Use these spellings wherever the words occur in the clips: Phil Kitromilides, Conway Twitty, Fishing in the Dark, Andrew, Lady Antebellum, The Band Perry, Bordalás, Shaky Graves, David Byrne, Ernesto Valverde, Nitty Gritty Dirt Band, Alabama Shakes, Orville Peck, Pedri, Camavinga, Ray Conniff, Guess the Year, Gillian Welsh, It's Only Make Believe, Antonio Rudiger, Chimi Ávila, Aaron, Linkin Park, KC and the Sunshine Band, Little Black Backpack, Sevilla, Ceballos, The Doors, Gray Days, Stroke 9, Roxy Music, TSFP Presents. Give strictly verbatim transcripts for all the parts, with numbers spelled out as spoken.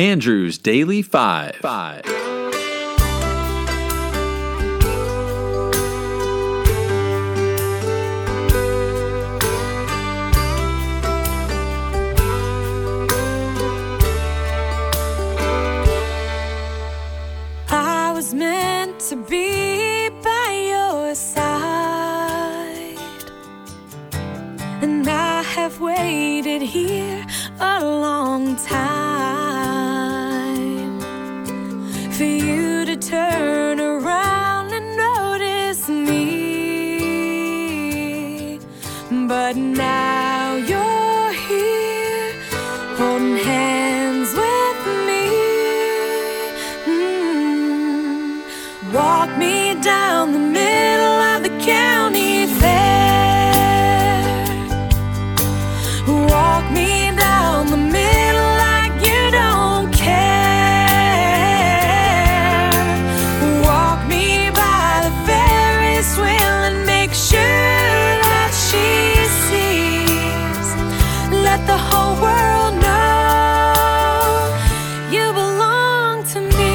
Andrew's Daily Five. Five. I was meant to be by your side, and I have waited here a long time for you to turn around and notice me. But now you're here, holding hands with me. Mm-hmm. Walk me down the middle of the county fair. Walk me the middle like you don't care. Walk me by the Ferris wheel and make sure that she sees. Let the whole world know you belong to me.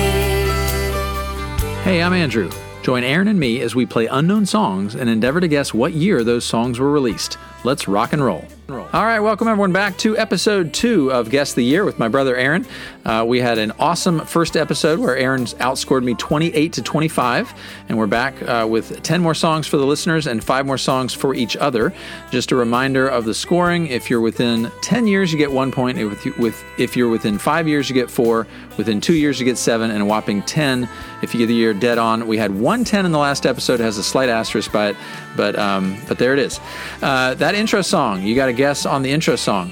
Hey, I'm Andrew. Join Aaron and me as we play unknown songs and endeavor to guess what year those songs were released. Let's rock and roll. All right, welcome everyone back to episode two of Guess the Year with my brother Aaron. Uh, we had an awesome first episode where Aaron's outscored me twenty-eight to twenty-five, and we're back uh, with ten more songs for the listeners and five more songs for each other. Just a reminder of the scoring: if you're within ten years, you get one point. If you're within five years, you get four. Within two years, you get seven, and a whopping ten if you get the year dead on. We had one ten in the last episode. It has a slight asterisk by it, but um, but there it is. Uh, that intro song, you got to guess on the intro song.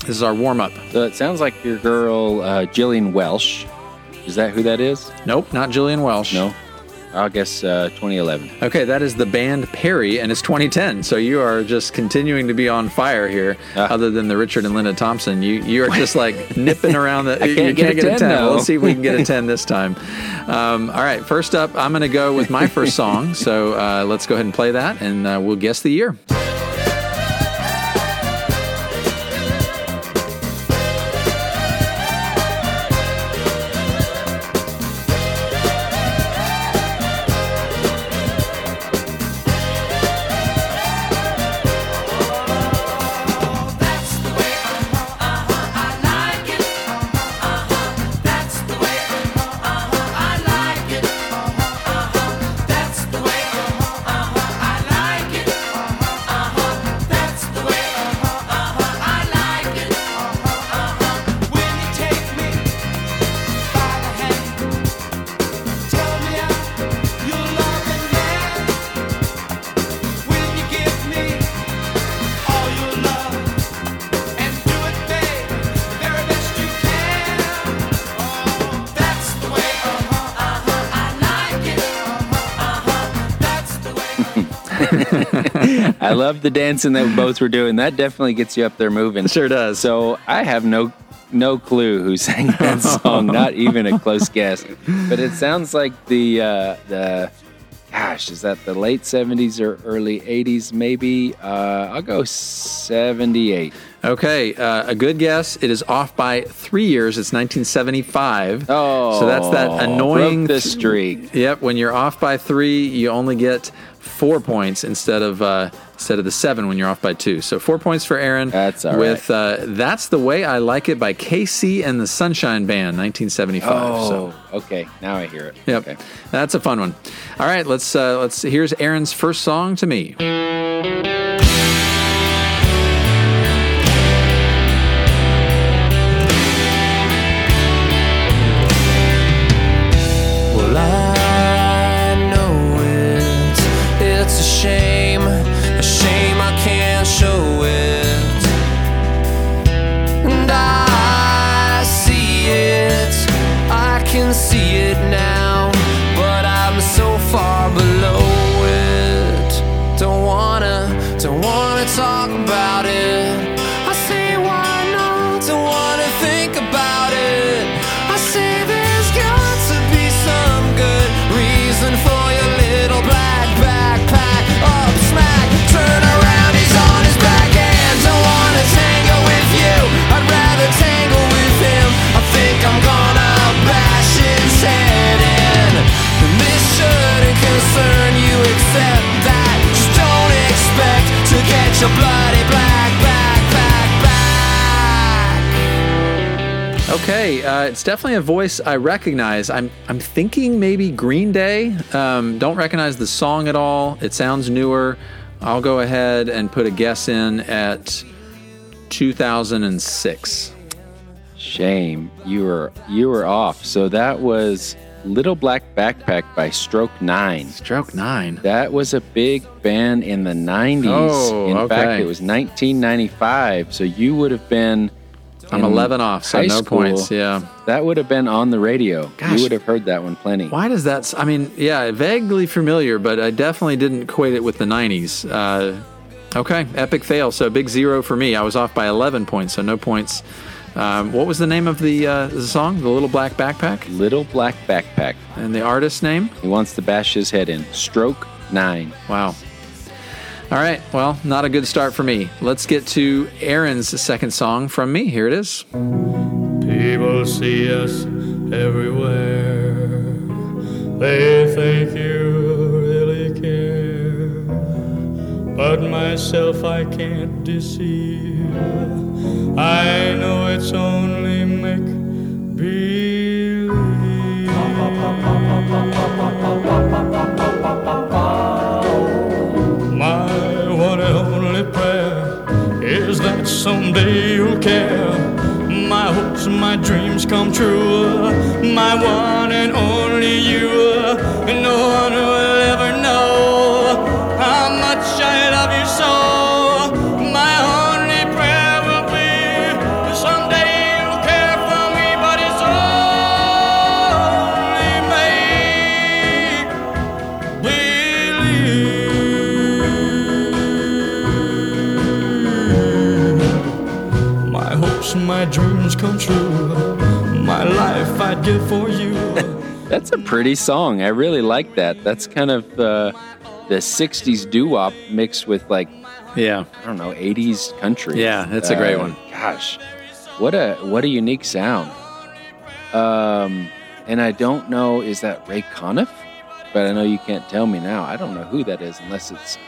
This is our warm-up. So it sounds like your girl uh, Gillian Welsh. Is that who that is? Nope, not Gillian Welsh. No, I'll guess uh, twenty eleven. Okay, that is the band Perry, and it's twenty ten. So you are just continuing to be on fire here. Uh, Other than the Richard and Linda Thompson, you you are just like nipping around the. I you, can't you can't get, get a ten. ten. No. Let's see if we can get a ten this time. Um, all right, first up, I'm going to go with my first song. So uh, let's go ahead and play that, and uh, we'll guess the year. I love the dancing that both were doing. That definitely gets you up there moving. It sure does. So I have no no clue who sang that song. Not even a close guess. But it sounds like the uh, the gosh, is that the late seventies or early eighties? Maybe uh, I'll go seventy-eight. Okay, uh, a good guess. It is off by three years. It's nineteen seventy-five. Oh, so that's that annoying broke the streak. Th- yep. When you're off by three, you only get four points instead of uh, instead of the seven when you're off by two. So four points for Aaron. That's all with, right. With uh, That's the Way I Like It by K C and the Sunshine Band, nineteen seventy-five. Oh, so. Okay. Now I hear it. Yep. Okay. That's a fun one. All right. Let's uh, let's. Here's Aaron's first song to me. I'm gone. Okay, uh, it's definitely a voice I recognize. I'm I'm thinking maybe Green Day. Um, don't recognize the song at all. It sounds newer. I'll go ahead and put a guess in at two thousand six. Shame. You were, you were off. So that was Little Black Backpack by Stroke nine. Stroke nine. That was a big band in the nineties. Oh, in okay. fact, it was nineteen ninety-five. So you would have been... I'm eleven off, so no school, points. Yeah, that would have been on the radio. Gosh, you would have heard that one plenty. Why does that? I mean, yeah, vaguely familiar, but I definitely didn't equate it with the nineties. Uh, okay, epic fail. So big zero for me. I was off by eleven points, so no points. Um, what was the name of the, uh, the song? The Little Black Backpack. Little Black Backpack. And the artist's name? He wants to bash his head in. Stroke nine. Wow. All right, well, not a good start for me. Let's get to Aaron's second song from me. Here it is. People see us everywhere. They think you really care. But myself I can't deceive. I know it's only make-believe. My one and only prayer is that someday you'll care. My hopes, my dreams come true. My one and only you. No one will ever know how much I love you so. My only prayer will be someday you'll care for me, but it's only make-believe. My dreams come true. My life I'd give for you. That's a pretty song. I really like that. That's kind of uh, the sixties doo-wop mixed with, like, yeah, I don't know, eighties country. Yeah, that's a great uh, one. Gosh, what a what a unique sound. Um, and I don't know, is that Ray Conniff? But I know you can't tell me now. I don't know who that is unless it's.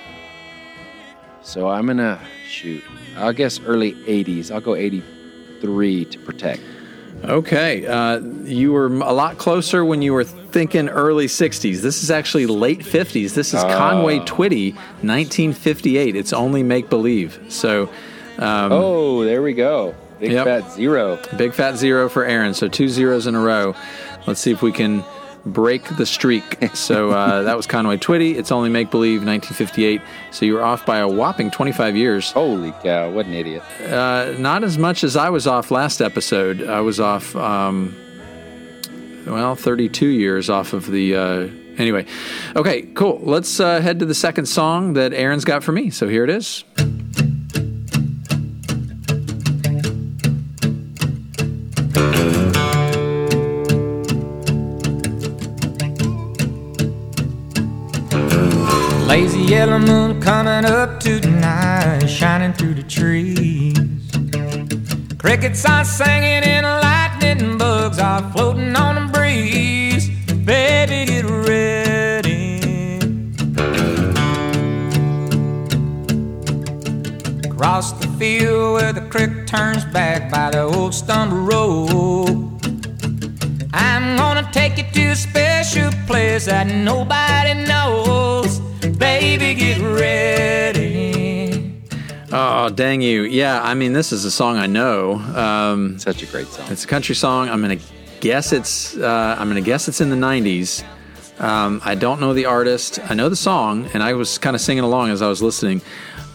So I'm gonna shoot. I guess early eighties. I'll go eighty. Three to protect. Okay, uh, you were a lot closer when you were thinking early sixties. This is actually late fifties. This is oh. Conway Twitty, nineteen fifty-eight. It's Only Make Believe. So, um, oh, there we go. Big yep. fat zero. Big fat zero for Aaron. So two zeros in a row. Let's see if we can break the streak. So uh, that was Conway Twitty. It's Only Make Believe, nineteen fifty-eight. So you were off by a whopping twenty-five years. Holy cow, what an idiot. Uh, not as much as I was off last episode. I was off, um, well, thirty-two years off of the... Uh, anyway, okay, cool. Let's uh, head to the second song that Aaron's got for me. So here it is. Lazy yellow moon coming up tonight, shining through the trees. Crickets are singing and lightning bugs are floating on the breeze. Baby, get ready. Across the field where the creek turns back by the old stumble road, I'm gonna take you to a special place that nobody knows. Baby, get ready. Oh, dang you. Yeah, I mean, this is a song I know. Um, Such a great song. It's a country song. I'm going to guess it's uh, I'm going to guess it's in the nineties. Um, I don't know the artist. I know the song, and I was kind of singing along as I was listening.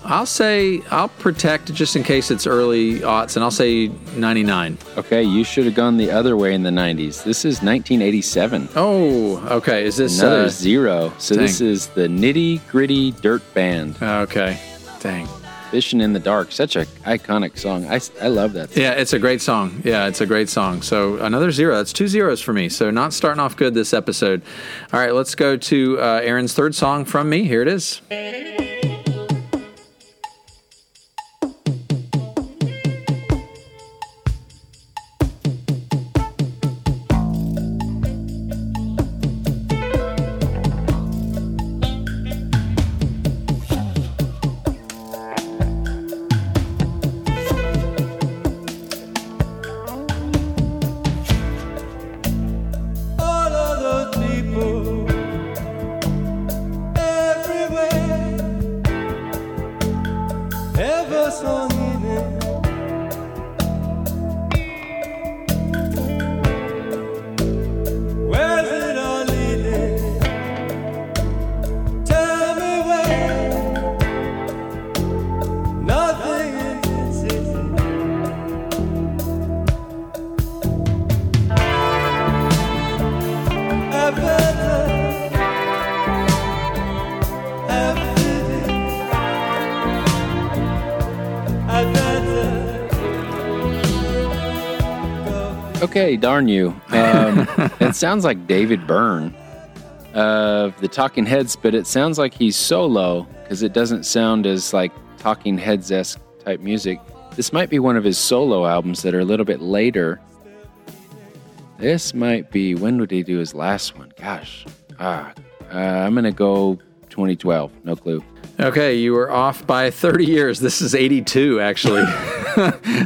I'll say, I'll protect just in case it's early aughts, and I'll say ninety-nine. Okay, you should have gone the other way in the nineties. This is nineteen eighty-seven. Oh, okay. Is this another uh, zero? So dang. This is the Nitty Gritty Dirt Band. Okay, dang. Fishing in the Dark, such an iconic song. I, I love that song. Yeah, it's a great song. Yeah, it's a great song. So another zero. That's two zeros for me. So not starting off good this episode. All right, let's go to uh, Aaron's third song from me. Here it is. Okay, darn you. Um, it sounds like David Byrne of the Talking Heads, but it sounds like he's solo because it doesn't sound as like Talking Heads-esque type music. This might be one of his solo albums that are a little bit later. This might be, when would he do his last one? Gosh, ah, uh, I'm going to go twenty twelve. No clue. Okay, you were off by thirty years. This is eighty-two, actually.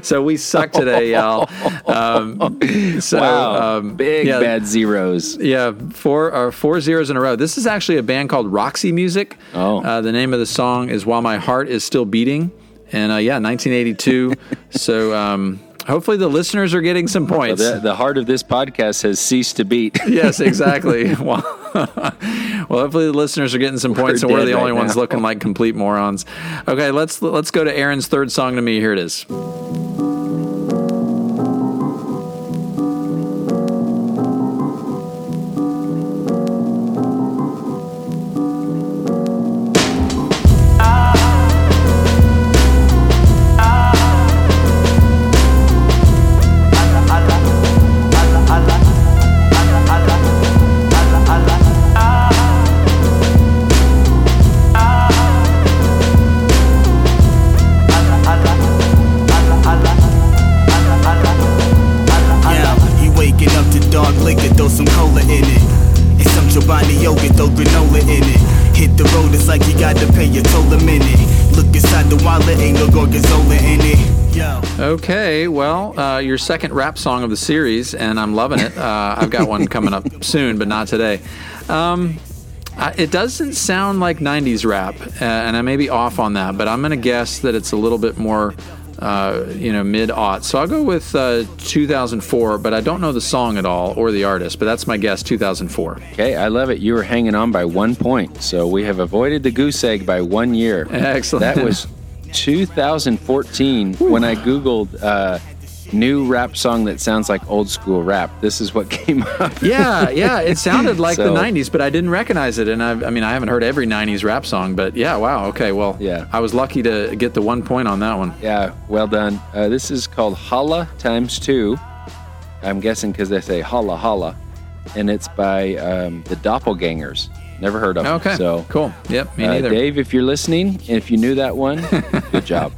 So we suck today, y'all. Um, so, wow, um, big yeah, bad zeros. Yeah, four uh, four zeros in a row. This is actually a band called Roxy Music. Oh, uh, the name of the song is "While My Heart Is Still Beating," and uh, yeah, nineteen eighty-two. So. Um, Hopefully the listeners are getting some points. So the, the heart of this podcast has ceased to beat. Yes, exactly. Well, well, hopefully the listeners are getting some points, we're and we're the only right ones now. Looking like complete morons. Okay, let's let's go to Aaron's third song to me. Here it is. Okay, well, uh, your second rap song of the series, and I'm loving it. Uh, I've got one coming up soon, but not today. Um, I, it doesn't sound like nineties rap, uh, and I may be off on that, but I'm going to guess that it's a little bit more, uh, you know, mid-aught. So I'll go with uh, two thousand four, but I don't know the song at all or the artist, but that's my guess, two thousand four. Okay, I love it. You were hanging on by one point, so we have avoided the goose egg by one year. Excellent. That was two thousand fourteen. Whew. When I googled uh new rap song that sounds like old school rap, this is what came up. yeah yeah it sounded like so, the nineties, but I didn't recognize it, and I've, I mean I haven't heard every nineties rap song, but yeah, wow, okay, well yeah, I was lucky to get the one point on that one. Yeah, well done. Uh, this is called Holla Times Two, I'm guessing because they say holla holla, and it's by um the Doppelgangers. Never heard of it. Okay, so, cool. Yep, me neither. Uh, Dave, if you're listening, if you knew that one, good job.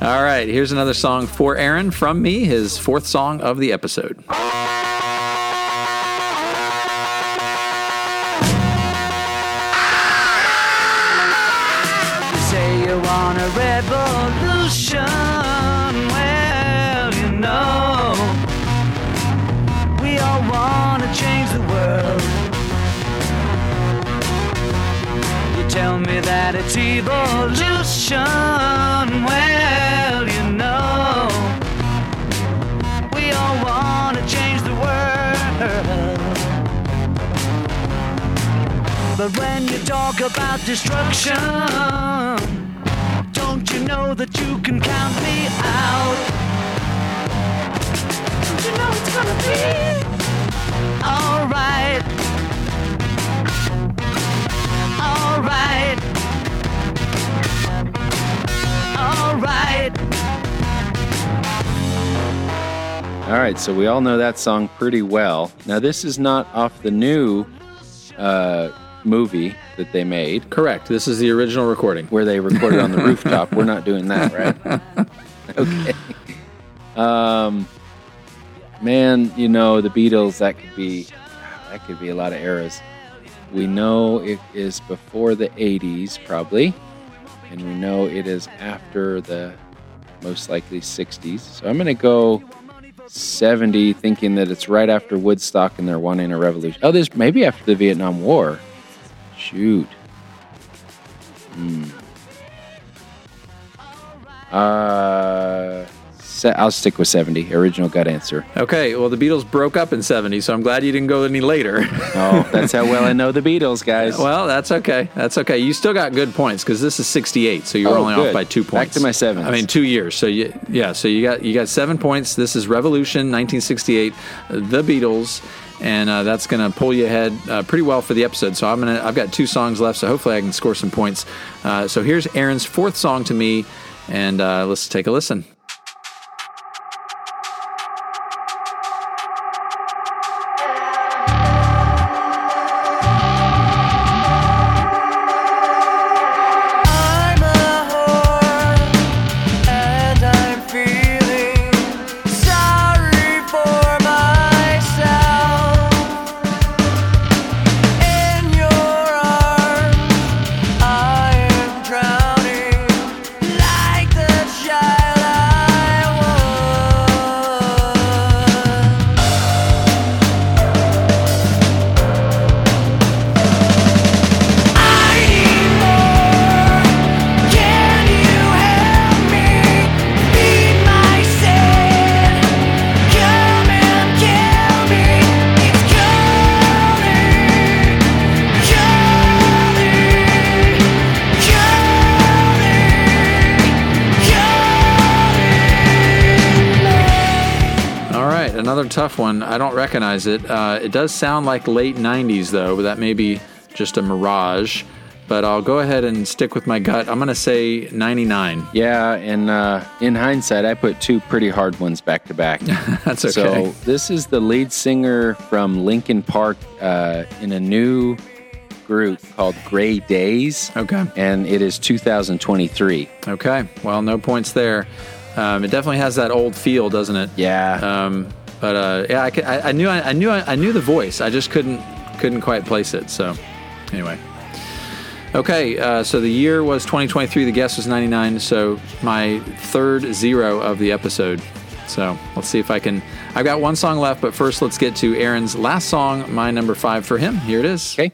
All right, here's another song for Aaron from me, his fourth song of the episode. You say you want a revolution, well, you know, we all want to change the world. Tell me that it's evolution, well, you know, we all want to change the world. But when you talk about destruction, don't you know that you can count me out? Don't you know it's gonna be all right? All right, all right. All right, so we all know that song pretty well. Now, this is not off the new uh, movie that they made. Correct. This is the original recording. Where they recorded on the rooftop. We're not doing that, right? Okay. Um, man, you know, the Beatles, that could be, that could be a lot of eras. We know it is before the eighties, probably, and we know it is after the most likely sixties. So I'm going to go seventy, thinking that it's right after Woodstock and they're wanting a revolution. Oh, this maybe after the Vietnam War. Shoot. Hmm. Uh... I'll stick with seventy, original gut answer. Okay, well, the Beatles broke up in seventy, so I'm glad you didn't go any later. Oh, that's how well I know the Beatles, guys. Well, that's okay. That's okay. You still got good points because this is sixty-eight, so you're oh, only good. Off by two points. Back to my seven. I mean, two years. So you, yeah, so you got you got seven points. This is Revolution, nineteen sixty-eight, the Beatles, and uh, that's going to pull you ahead uh, pretty well for the episode. So I'm gonna I've got two songs left, so hopefully I can score some points. Uh, so here's Aaron's fourth song to me, and uh, let's take a listen. another tough one. I don't recognize it. Uh, it does sound like late nineties, though, but that may be just a mirage. But I'll go ahead and stick with my gut. I'm going to say ninety-nine. Yeah, and uh, in hindsight, I put two pretty hard ones back to back. That's okay. So this is the lead singer from Linkin Park uh, in a new group called Gray Days. Okay. And it is two thousand twenty-three. Okay. Well, no points there. Um, it definitely has that old feel, doesn't it? Yeah. Um, but uh, yeah, I, could, I, I knew I, I knew I, I knew the voice. I just couldn't couldn't quite place it. So anyway. Okay, uh, so the year was twenty twenty-three, the guess was ninety-nine, so my third zero of the episode. So let's see if I can... I've got one song left, but first let's get to Aaron's last song, my number five for him. Here it is. Okay.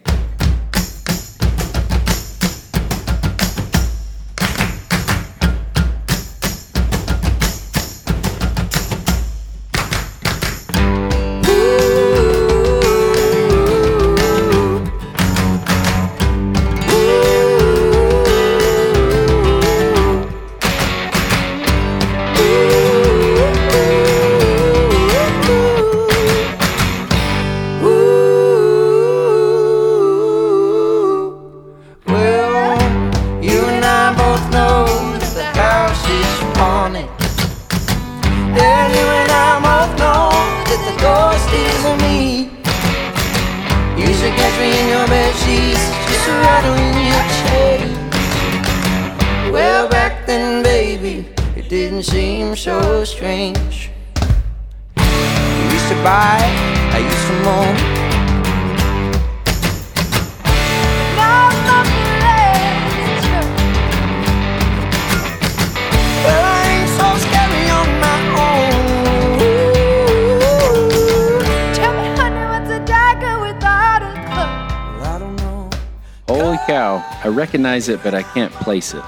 It, but I can't place it.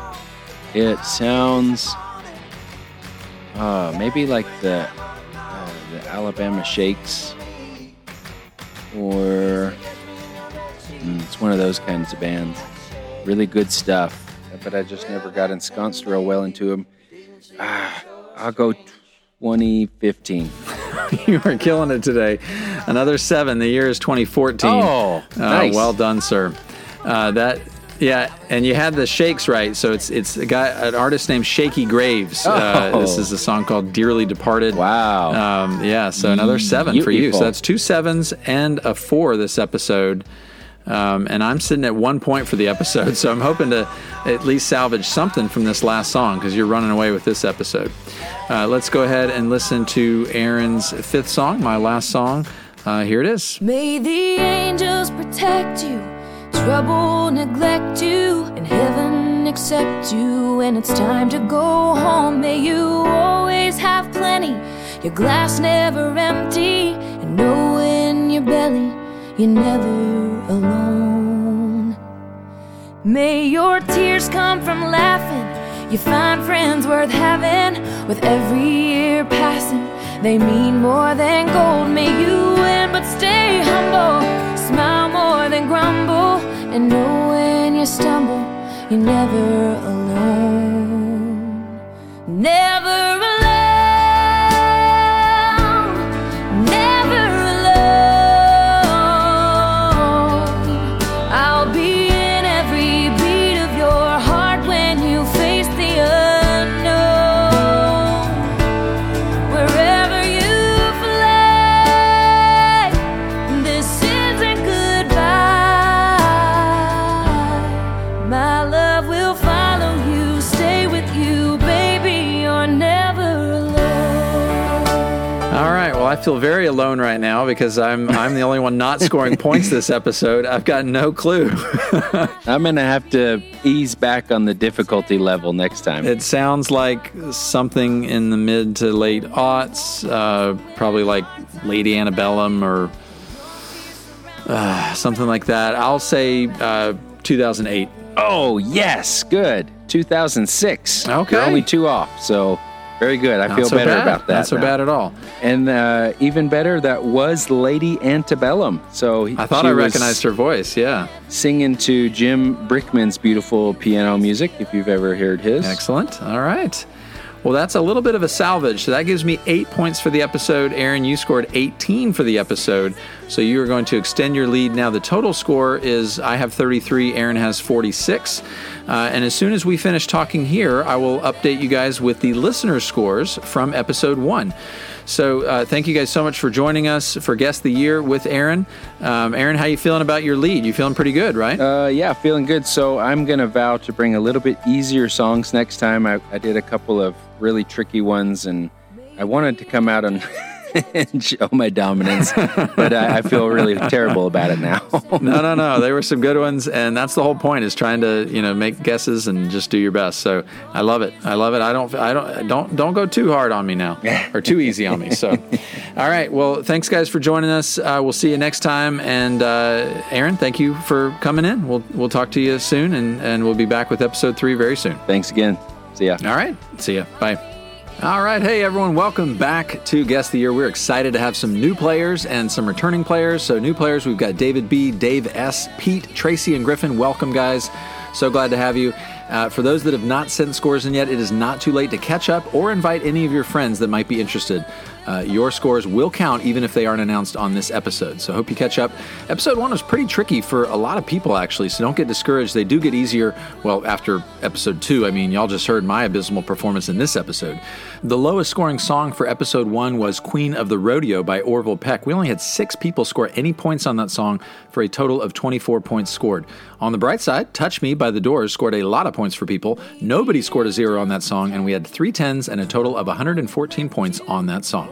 It sounds uh, maybe like the uh, the Alabama Shakes, or mm, it's one of those kinds of bands. Really good stuff, but I just never got ensconced real well into them. Ah, I'll go twenty fifteen. You are killing it today. Another seven. The year is twenty fourteen. Oh, nice. Uh, well done, sir. Uh, that. Yeah, and you had the Shakes right, so it's it's a guy, an artist named Shaky Graves. Oh. Uh, this is a song called "Dearly Departed." Wow. Um, yeah, so another seven Beautiful. for you. So that's two sevens and a four this episode, um, and I'm sitting at one point for the episode. So I'm hoping to at least salvage something from this last song because you're running away with this episode. Uh, let's go ahead and listen to Aaron's fifth song, my last song. Uh, here it is. May the angels protect you. Trouble neglect you, and heaven accept you. When it's time to go home, may you always have plenty. Your glass never empty, and know in your belly you're never alone. May your tears come from laughing. You find friends worth having. With every year passing, they mean more than gold. May you win, but stay humble. Smile more than grumble, and know when you stumble, you're never alone. Never alone. I feel very alone right now because I'm I'm the only one not scoring points this episode. I've got no clue. I'm going to have to ease back on the difficulty level next time. It sounds like something in the mid to late aughts, uh, probably like Lady Antebellum or uh, something like that. I'll say uh, two thousand eight. Oh, yes. Good. two thousand six. Okay. You're only two off, so... Very good. I Not feel so better bad. about that. Not so now. bad at all. And uh, even better, that was Lady Antebellum. So I thought I recognized her voice, yeah. Singing to Jim Brickman's beautiful piano music, if you've ever heard his. Excellent. All right. Well, that's a little bit of a salvage. So that gives me eight points for the episode. Aaron, you scored eighteen for the episode. So you are going to extend your lead. Now the total score is I have thirty-three, Aaron has forty-six. Uh, and as soon as we finish talking here, I will update you guys with the listener scores from episode one. So uh, thank you guys so much for joining us for Guess the Year with Aaron. Um, Aaron, how you feeling about your lead? You feeling pretty good, right? Uh, yeah, feeling good. So I'm going to vow to bring a little bit easier songs next time. I, I did a couple of really tricky ones, and I wanted to come out and and show my dominance, but I, I feel really terrible about it now. no, no, no. There were some good ones, and that's the whole point, is trying to, you know, make guesses and just do your best. So I love it. I love it. I don't, I don't, don't, don't go too hard on me now, or too easy on me. So, all right. Well, thanks guys for joining us. Uh, we'll see you next time. And uh, Aaron, thank you for coming in. We'll, we'll talk to you soon, and, and we'll be back with episode three very soon. Thanks again. See ya. All right. See ya. Bye. All right. Hey, everyone. Welcome back to Guess the Year. We're excited to have some new players and some returning players. So new players, we've got David B., Dave S., Pete, Tracy, and Griffin. Welcome, guys. So glad to have you. Uh, for those that have not sent scores in yet, it is not too late to catch up or invite any of your friends that might be interested. Uh, your scores will count even if they aren't announced on this episode. So hope you catch up. Episode one was pretty tricky for a lot of people, actually, so don't get discouraged. They do get easier, well, after episode two. I mean, y'all just heard my abysmal performance in this episode. The lowest scoring song for episode one was Queen of the Rodeo by Orville Peck. We only had six people score any points on that song for a total of twenty-four points scored. On the bright side, Touch Me by The Doors scored a lot of points for people. Nobody scored a zero on that song, and we had three tens and a total of one hundred fourteen points on that song.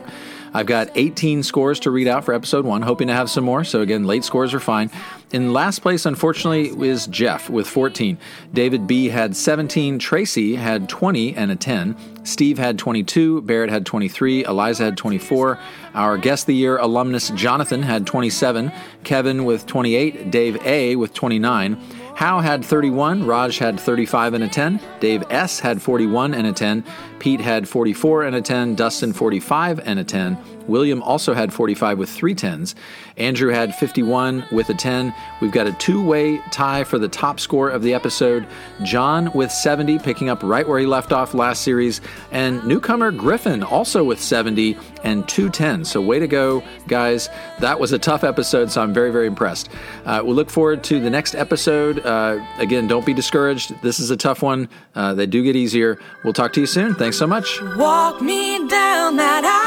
I've got eighteen scores to read out for episode one, hoping to have some more. So again, late scores are fine. In last place, unfortunately, is Jeff with fourteen. David B. had seventeen. Tracy had twenty and a ten. Steve had twenty-two. Barrett had twenty-three. Eliza had twenty-four. Our Guess the Year alumnus, Jonathan, had twenty-seven. Kevin with twenty-eight. Dave A. with twenty-nine. Howe had thirty-one, Raj had thirty-five and a ten, Dave S. had forty-one and a ten, Pete had forty-four and a ten, Dustin forty-five and a ten, William also had forty-five with three tens, Andrew had fifty-one with a ten. We've got a two-way tie for the top score of the episode. John with seventy, picking up right where he left off last series, and newcomer Griffin also with seventy and two tens. So way to go, guys. That was a tough episode, so I'm very, very impressed. Uh, we'll look forward to the next episode. Uh, again, don't be discouraged. This is a tough one. Uh, they do get easier. We'll talk to you soon. Thanks so much. Walk me down that